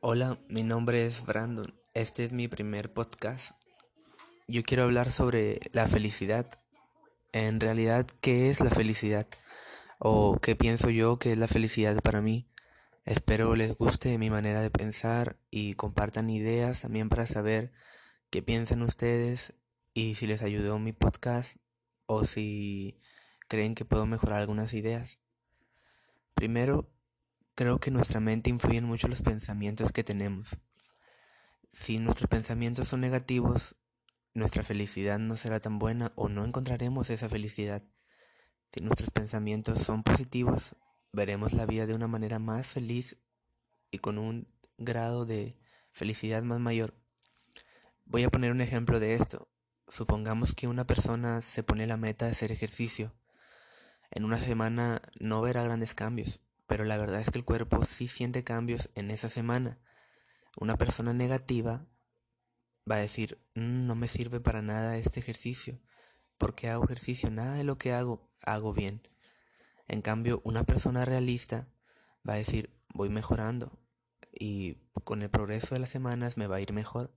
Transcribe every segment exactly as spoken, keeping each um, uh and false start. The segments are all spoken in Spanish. Hola, mi nombre es Brandon. Este es mi primer podcast. Yo quiero hablar sobre la felicidad. En realidad, ¿qué es la felicidad? O qué pienso yo que es la felicidad para mí. Espero les guste mi manera de pensar y compartan ideas también para saber qué piensan ustedes y si les ayudó mi podcast o si creen que puedo mejorar algunas ideas. Primero, creo que en nuestra mente influyen mucho los pensamientos que tenemos. Si nuestros pensamientos son negativos, nuestra felicidad no será tan buena o no encontraremos esa felicidad. Si nuestros pensamientos son positivos, veremos la vida de una manera más feliz y con un grado de felicidad más mayor. Voy a poner un ejemplo de esto. Supongamos que una persona se pone la meta de hacer ejercicio. En una semana no verá grandes cambios, pero la verdad es que el cuerpo sí siente cambios en esa semana. Una persona negativa va a decir, mmm, no me sirve para nada este ejercicio. ¿Por qué hago ejercicio? Nada de lo que hago, hago bien. En cambio, una persona realista va a decir, voy mejorando y con el progreso de las semanas me va a ir mejor.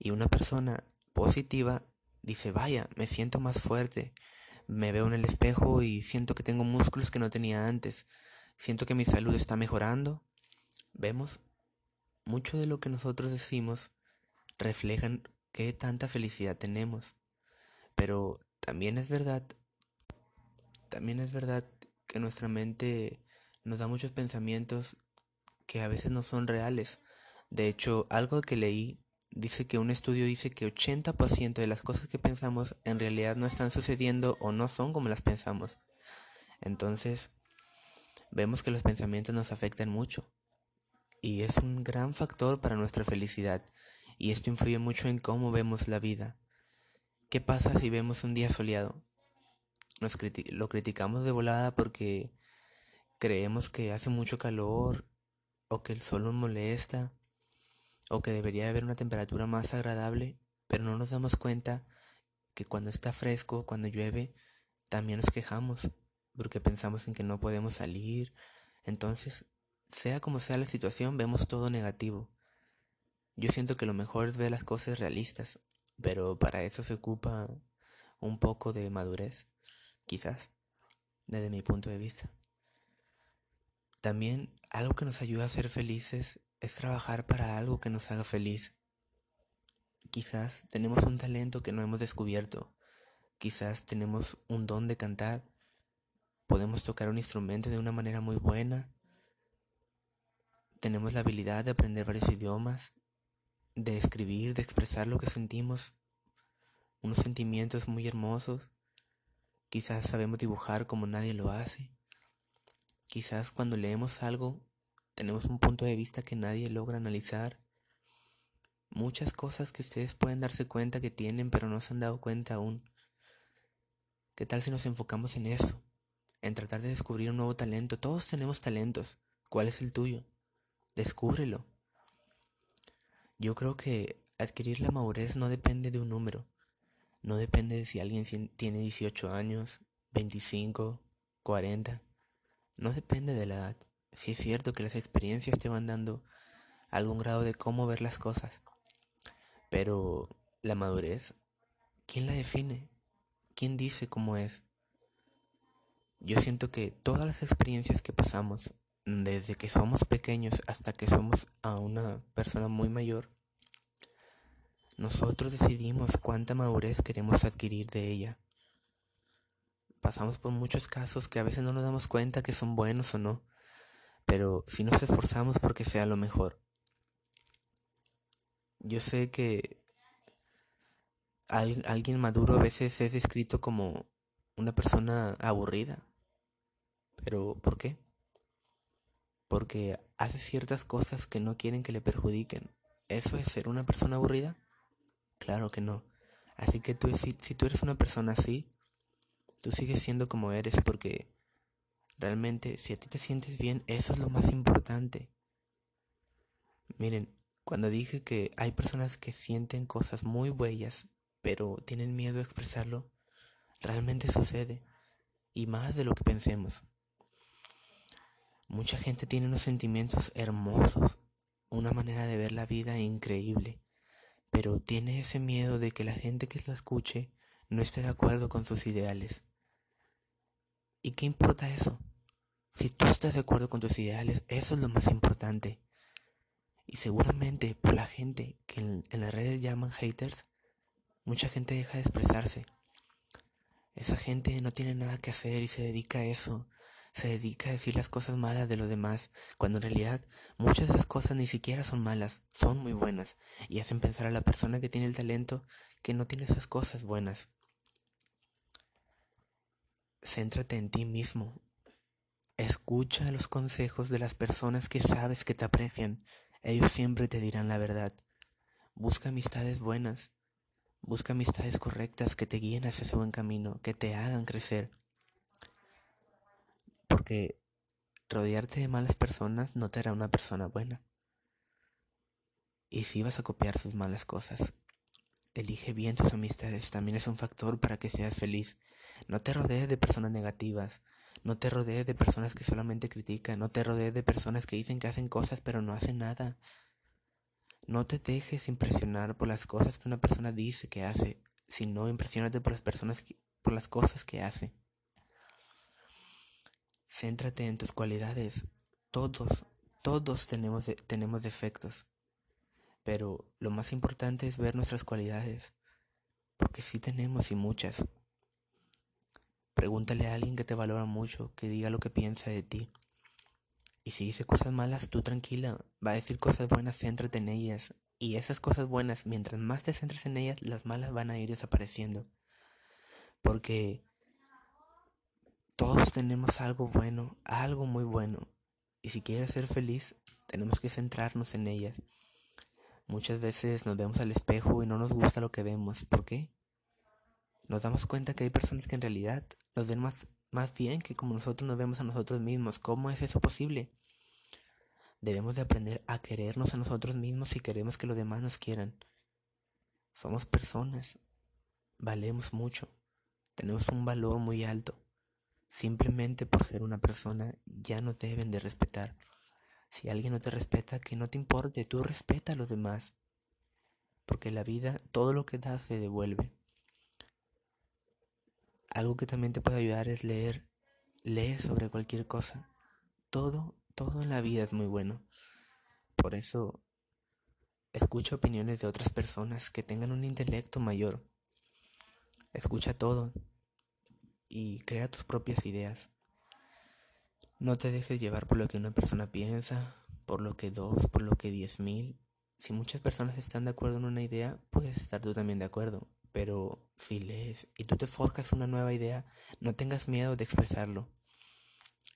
Y una persona positiva dice, vaya, me siento más fuerte. Me veo en el espejo y siento que tengo músculos que no tenía antes. Siento que mi salud está mejorando. Vemos, mucho de lo que nosotros decimos reflejan qué tanta felicidad tenemos. Pero también es verdad, también es verdad que nuestra mente nos da muchos pensamientos que a veces no son reales. De hecho, algo que leí dice que un estudio dice que ochenta por ciento de las cosas que pensamos en realidad no están sucediendo o no son como las pensamos. Entonces, vemos que los pensamientos nos afectan mucho y es un gran factor para nuestra felicidad, y esto influye mucho en cómo vemos la vida. ¿Qué pasa si vemos un día soleado? Nos criti- lo criticamos de volada porque creemos que hace mucho calor o que el sol nos molesta o que debería haber una temperatura más agradable, pero no nos damos cuenta que cuando está fresco, cuando llueve, también nos quejamos. Porque pensamos en que no podemos salir. Entonces, sea como sea la situación, vemos todo negativo. Yo siento que lo mejor es ver las cosas realistas, pero para eso se ocupa un poco de madurez, quizás, desde mi punto de vista. También, algo que nos ayuda a ser felices es trabajar para algo que nos haga feliz. Quizás tenemos un talento que no hemos descubierto. Quizás tenemos un don de cantar. Podemos tocar un instrumento de una manera muy buena. Tenemos la habilidad de aprender varios idiomas, de escribir, de expresar lo que sentimos, unos sentimientos muy hermosos. Quizás sabemos dibujar como nadie lo hace. Quizás cuando leemos algo, tenemos un punto de vista que nadie logra analizar. Muchas cosas que ustedes pueden darse cuenta que tienen, pero no se han dado cuenta aún. ¿Qué tal si nos enfocamos en eso? En tratar de descubrir un nuevo talento. Todos tenemos talentos. ¿Cuál es el tuyo? Descúbrelo. Yo creo que adquirir la madurez no depende de un número. No depende de si alguien tiene dieciocho años, veinticinco, cuarenta. No depende de la edad. Sí es cierto que las experiencias te van dando algún grado de cómo ver las cosas. Pero la madurez, ¿quién la define? ¿Quién dice cómo es? Yo siento que todas las experiencias que pasamos, desde que somos pequeños hasta que somos a una persona muy mayor, nosotros decidimos cuánta madurez queremos adquirir de ella. Pasamos por muchos casos que a veces no nos damos cuenta que son buenos o no, pero sí nos esforzamos porque sea lo mejor. Yo sé que al- alguien maduro a veces es descrito como una persona aburrida. ¿Pero por qué? Porque hace ciertas cosas que no quieren que le perjudiquen. ¿Eso es ser una persona aburrida? Claro que no. Así que tú, si, si tú eres una persona así, tú sigues siendo como eres, porque realmente si a ti te sientes bien, eso es lo más importante. Miren, cuando dije que hay personas que sienten cosas muy bellas, pero tienen miedo a expresarlo, realmente sucede. Y más de lo que pensemos. Mucha gente tiene unos sentimientos hermosos una manera de ver la vida increíble, pero tiene ese miedo de que la gente que la escuche no esté de acuerdo con sus ideales. ¿Y qué importa eso? Si tú estás de acuerdo con tus ideales, eso es lo más importante. Y seguramente por la gente que en, en las redes llaman haters, mucha gente deja de expresarse. Esa gente no tiene nada que hacer y se dedica a eso. Se dedica a decir las cosas malas de los demás, cuando en realidad muchas de esas cosas ni siquiera son malas, son muy buenas, y hacen pensar a la persona que tiene el talento que no tiene esas cosas buenas. Céntrate en ti mismo. Escucha los consejos de las personas que sabes que te aprecian. Ellos siempre te dirán la verdad. Busca amistades buenas. Busca amistades correctas que te guíen hacia ese buen camino, que te hagan crecer. Porque rodearte de malas personas no te hará una persona buena. Y si vas a copiar sus malas cosas, elige bien tus amistades. También es un factor para que seas feliz. No te rodees de personas negativas. No te rodees de personas que solamente critican. No te rodees de personas que dicen que hacen cosas pero no hacen nada. No te dejes impresionar por las cosas que una persona dice que hace, sino impresiónate por las personas que, por las cosas que hace. Céntrate en tus cualidades. Todos, todos tenemos, de, tenemos defectos. Pero lo más importante es ver nuestras cualidades. Porque sí tenemos y muchas. Pregúntale a alguien que te valora mucho, que diga lo que piensa de ti. Y si dice cosas malas, tú tranquila. Va a decir cosas buenas, céntrate en ellas. Y esas cosas buenas, mientras más te centres en ellas, las malas van a ir desapareciendo. Porque todos tenemos algo bueno, algo muy bueno. Y si quieres ser feliz, tenemos que centrarnos en ellas. Muchas veces nos vemos al espejo y no nos gusta lo que vemos. ¿Por qué? Nos damos cuenta que hay personas que en realidad nos ven más, más bien que como nosotros nos vemos a nosotros mismos. ¿Cómo es eso posible? Debemos de aprender a querernos a nosotros mismos si queremos que los demás nos quieran. Somos personas. Valemos mucho. Tenemos un valor muy alto. Simplemente por ser una persona ya no deben de respetar. Si alguien no te respeta, que no te importe, tú respeta a los demás. Porque la vida, todo lo que das se devuelve. Algo que también te puede ayudar es leer. Lee sobre cualquier cosa. Todo, todo en la vida es muy bueno. Por eso, escucha opiniones de otras personas que tengan un intelecto mayor. Escucha todo. Y crea tus propias ideas. No te dejes llevar por lo que una persona piensa, por lo que dos, por lo que diez mil. Si muchas personas están de acuerdo en una idea, puedes estar tú también de acuerdo. Pero si lees y tú te forjas una nueva idea, no tengas miedo de expresarlo.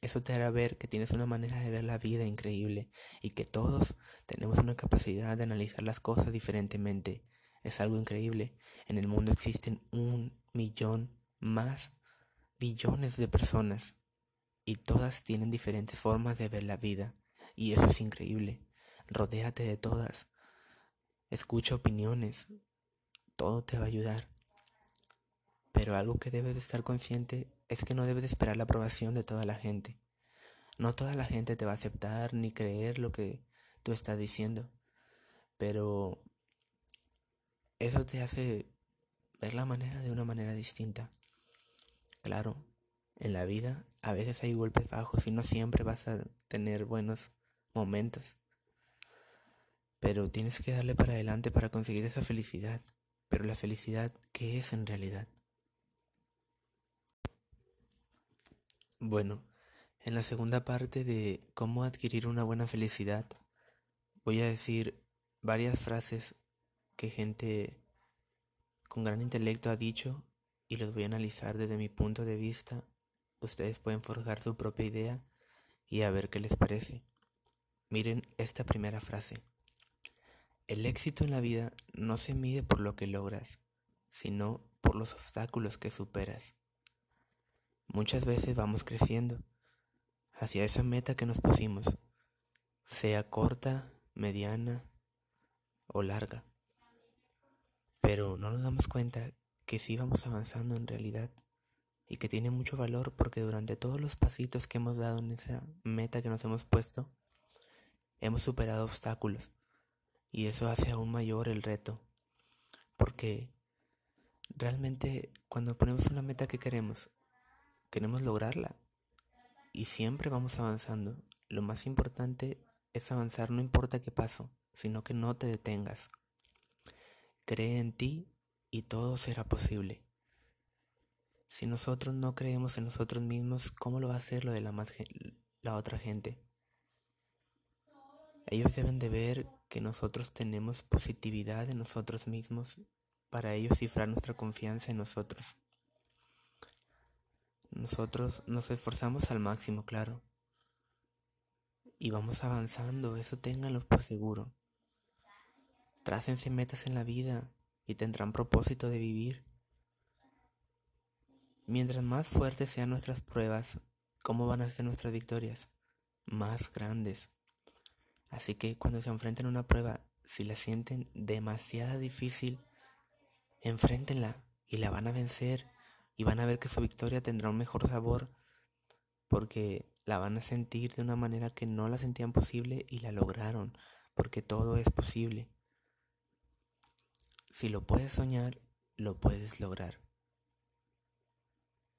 Eso te hará ver que tienes una manera de ver la vida increíble y que todos tenemos una capacidad de analizar las cosas diferentemente. Es algo increíble. En el mundo existen un millón más billones de personas y todas tienen diferentes formas de ver la vida, y eso es increíble. Rodéate de todas, escucha opiniones, todo te va a ayudar. Pero algo que debes de estar consciente es que no debes de esperar la aprobación de toda la gente. No toda la gente te va a aceptar ni creer lo que tú estás diciendo, pero eso te hace ver la manera de una manera distinta. Claro, en la vida a veces hay golpes bajos y no siempre vas a tener buenos momentos. Pero tienes que darle para adelante para conseguir esa felicidad. Pero la felicidad, ¿qué es en realidad? Bueno, en la segunda parte de cómo adquirir una buena felicidad, voy a decir varias frases que gente con gran intelecto ha dicho. Y los voy a analizar desde mi punto de vista. Ustedes pueden forjar su propia idea y a ver qué les parece. Miren esta primera frase. El éxito en la vida no se mide por lo que logras, sino por los obstáculos que superas. Muchas veces vamos creciendo hacia esa meta que nos pusimos, sea corta, mediana o larga. Pero no nos damos cuenta que sí vamos avanzando en realidad y que tiene mucho valor porque durante todos los pasitos que hemos dado en esa meta que nos hemos puesto, hemos superado obstáculos, y eso hace aún mayor el reto, porque realmente cuando ponemos una meta que queremos, queremos lograrla, y siempre vamos avanzando. Lo más importante es avanzar, no importa qué paso, sino que no te detengas. Cree en ti y todo será posible. Si nosotros no creemos en nosotros mismos, ¿cómo lo va a hacer lo de la, más gen- la otra gente? Ellos deben de ver que nosotros tenemos positividad en nosotros mismos para ellos cifrar nuestra confianza en nosotros. Nosotros nos esforzamos al máximo, claro, y vamos avanzando, eso ténganlo por seguro. Trácense metas en la vida y tendrán propósito de vivir. Mientras más fuertes sean nuestras pruebas, ¿cómo van a ser nuestras victorias? Más grandes. Así que cuando se enfrenten a una prueba, si la sienten demasiado difícil, enfréntenla y la van a vencer. Y van a ver que su victoria tendrá un mejor sabor, porque la van a sentir de una manera que no la sentían posible y la lograron, porque todo es posible. Si lo puedes soñar, lo puedes lograr.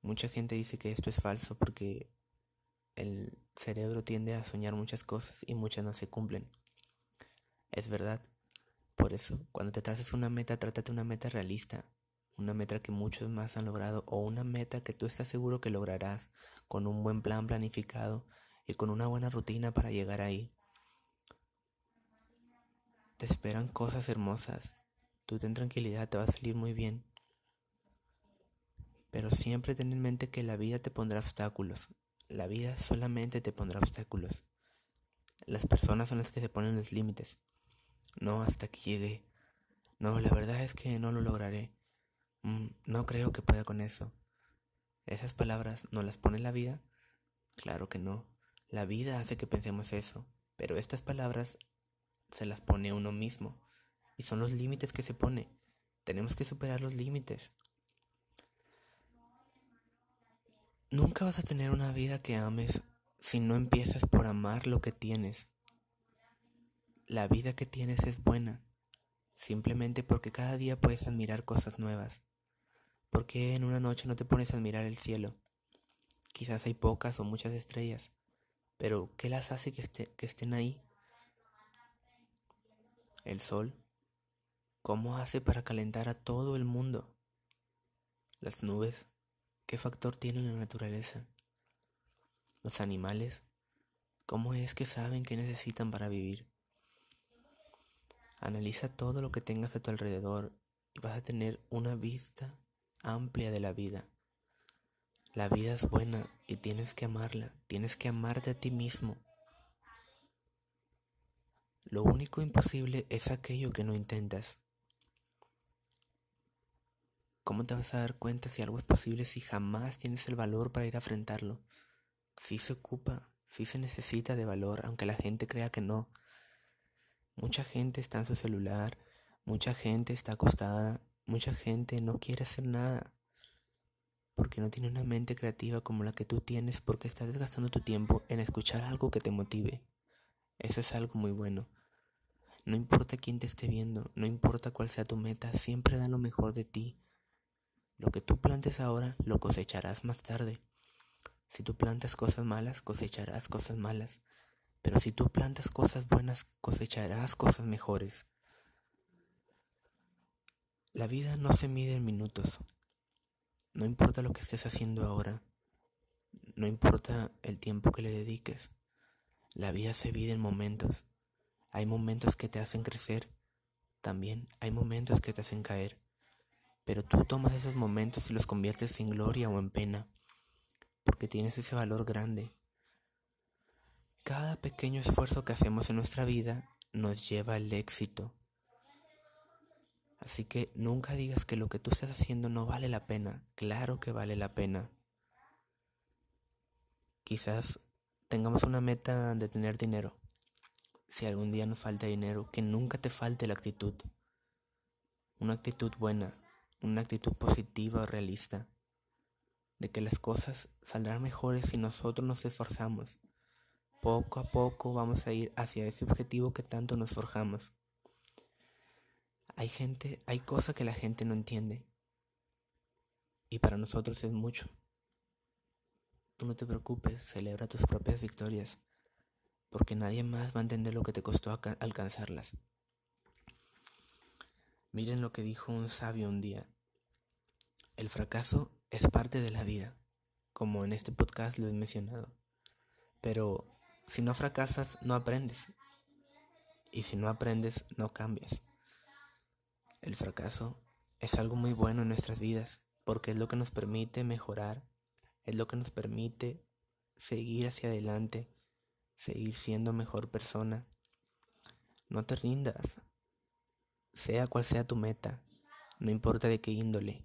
Mucha gente dice que esto es falso porque el cerebro tiende a soñar muchas cosas y muchas no se cumplen. Es verdad. Por eso, cuando te traces una meta, trátate una meta realista, una meta que muchos más han logrado o una meta que tú estás seguro que lograrás con un buen plan planificado y con una buena rutina para llegar ahí. Te esperan cosas hermosas. Tú ten tranquilidad, te va a salir muy bien. Pero siempre ten en mente que la vida te pondrá obstáculos. La vida solamente te pondrá obstáculos. Las personas son las que se ponen los límites. No, hasta aquí llegué. No, la verdad es que no lo lograré. Mm, no creo que pueda con eso. ¿Esas palabras no las pone la vida? Claro que no. La vida hace que pensemos eso. Pero estas palabras se las pone uno mismo. Y son los límites que se pone. Tenemos que superar los límites. Nunca vas a tener una vida que ames si no empiezas por amar lo que tienes. La vida que tienes es buena, simplemente porque cada día puedes admirar cosas nuevas. ¿Por qué en una noche no te pones a admirar el cielo? Quizás hay pocas o muchas estrellas, pero ¿qué las hace que, este, que estén ahí? El sol, ¿cómo hace para calentar a todo el mundo? Las nubes, ¿qué factor tiene la naturaleza? Los animales, ¿cómo es que saben qué necesitan para vivir? Analiza todo lo que tengas a tu alrededor y vas a tener una vista amplia de la vida. La vida es buena y tienes que amarla, tienes que amarte a ti mismo. Lo único imposible es aquello que no intentas. ¿Cómo te vas a dar cuenta si algo es posible si jamás tienes el valor para ir a enfrentarlo? Sí se ocupa, sí se necesita de valor, aunque la gente crea que no. Mucha gente está en su celular, mucha gente está acostada, mucha gente no quiere hacer nada. Porque no tiene una mente creativa como la que tú tienes, porque estás desgastando tu tiempo en escuchar algo que te motive. Eso es algo muy bueno. No importa quién te esté viendo, no importa cuál sea tu meta, siempre da lo mejor de ti. Lo que tú plantes ahora, lo cosecharás más tarde. Si tú plantas cosas malas, cosecharás cosas malas. Pero si tú plantas cosas buenas, cosecharás cosas mejores. La vida no se mide en minutos. No importa lo que estés haciendo ahora. No importa el tiempo que le dediques. La vida se vive en momentos. Hay momentos que te hacen crecer. También hay momentos que te hacen caer. Pero tú tomas esos momentos y los conviertes en gloria o en pena, porque tienes ese valor grande. Cada pequeño esfuerzo que hacemos en nuestra vida nos lleva al éxito. Así que nunca digas que lo que tú estás haciendo no vale la pena. Claro que vale la pena. Quizás tengamos una meta de tener dinero. Si algún día nos falta dinero, que nunca te falte la actitud. Una actitud buena. Una actitud positiva o realista, de que las cosas saldrán mejores si nosotros nos esforzamos, Poco a poco vamos a ir hacia ese objetivo que tanto nos forjamos. Hay gente, hay cosas que la gente no entiende. Y para nosotros es mucho. Tú no te preocupes, celebra tus propias victorias, porque nadie más va a entender lo que te costó alcanzarlas. Miren lo que dijo un sabio un día. El fracaso es parte de la vida, como en este podcast lo he mencionado. Pero si no fracasas, no aprendes. Y si no aprendes, no cambias. El fracaso es algo muy bueno en nuestras vidas, porque es lo que nos permite mejorar, es lo que nos permite seguir hacia adelante, seguir siendo mejor persona. No te rindas, sea cual sea tu meta, no importa de qué índole.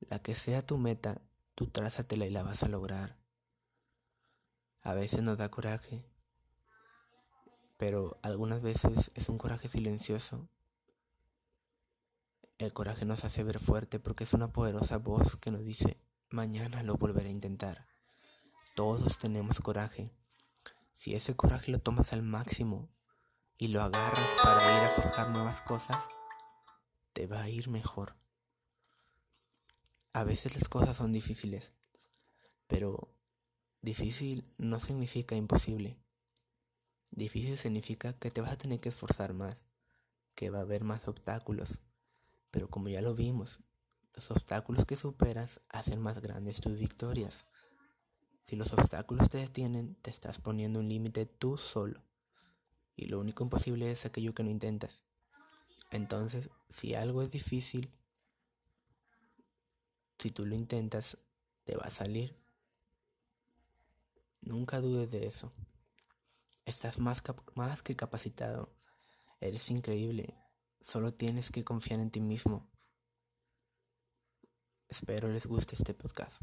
La que sea tu meta, tú trázatela y la vas a lograr. A veces nos da coraje, pero algunas veces es un coraje silencioso. El coraje nos hace ver fuerte porque es una poderosa voz que nos dice: mañana lo volveré a intentar. Todos tenemos coraje. Si ese coraje lo tomas al máximo y lo agarras para ir a forjar nuevas cosas, te va a ir mejor. A veces las cosas son difíciles, pero difícil no significa imposible. Difícil significa que te vas a tener que esforzar más, que va a haber más obstáculos. Pero como ya lo vimos, los obstáculos que superas hacen más grandes tus victorias. Si los obstáculos te detienen, te estás poniendo un límite tú solo. Y lo único imposible es aquello que no intentas. Entonces, si algo es difícil, si tú lo intentas, te va a salir. Nunca dudes de eso. Estás más, cap- más que capacitado. Eres increíble. Solo tienes que confiar en ti mismo. Espero les guste este podcast.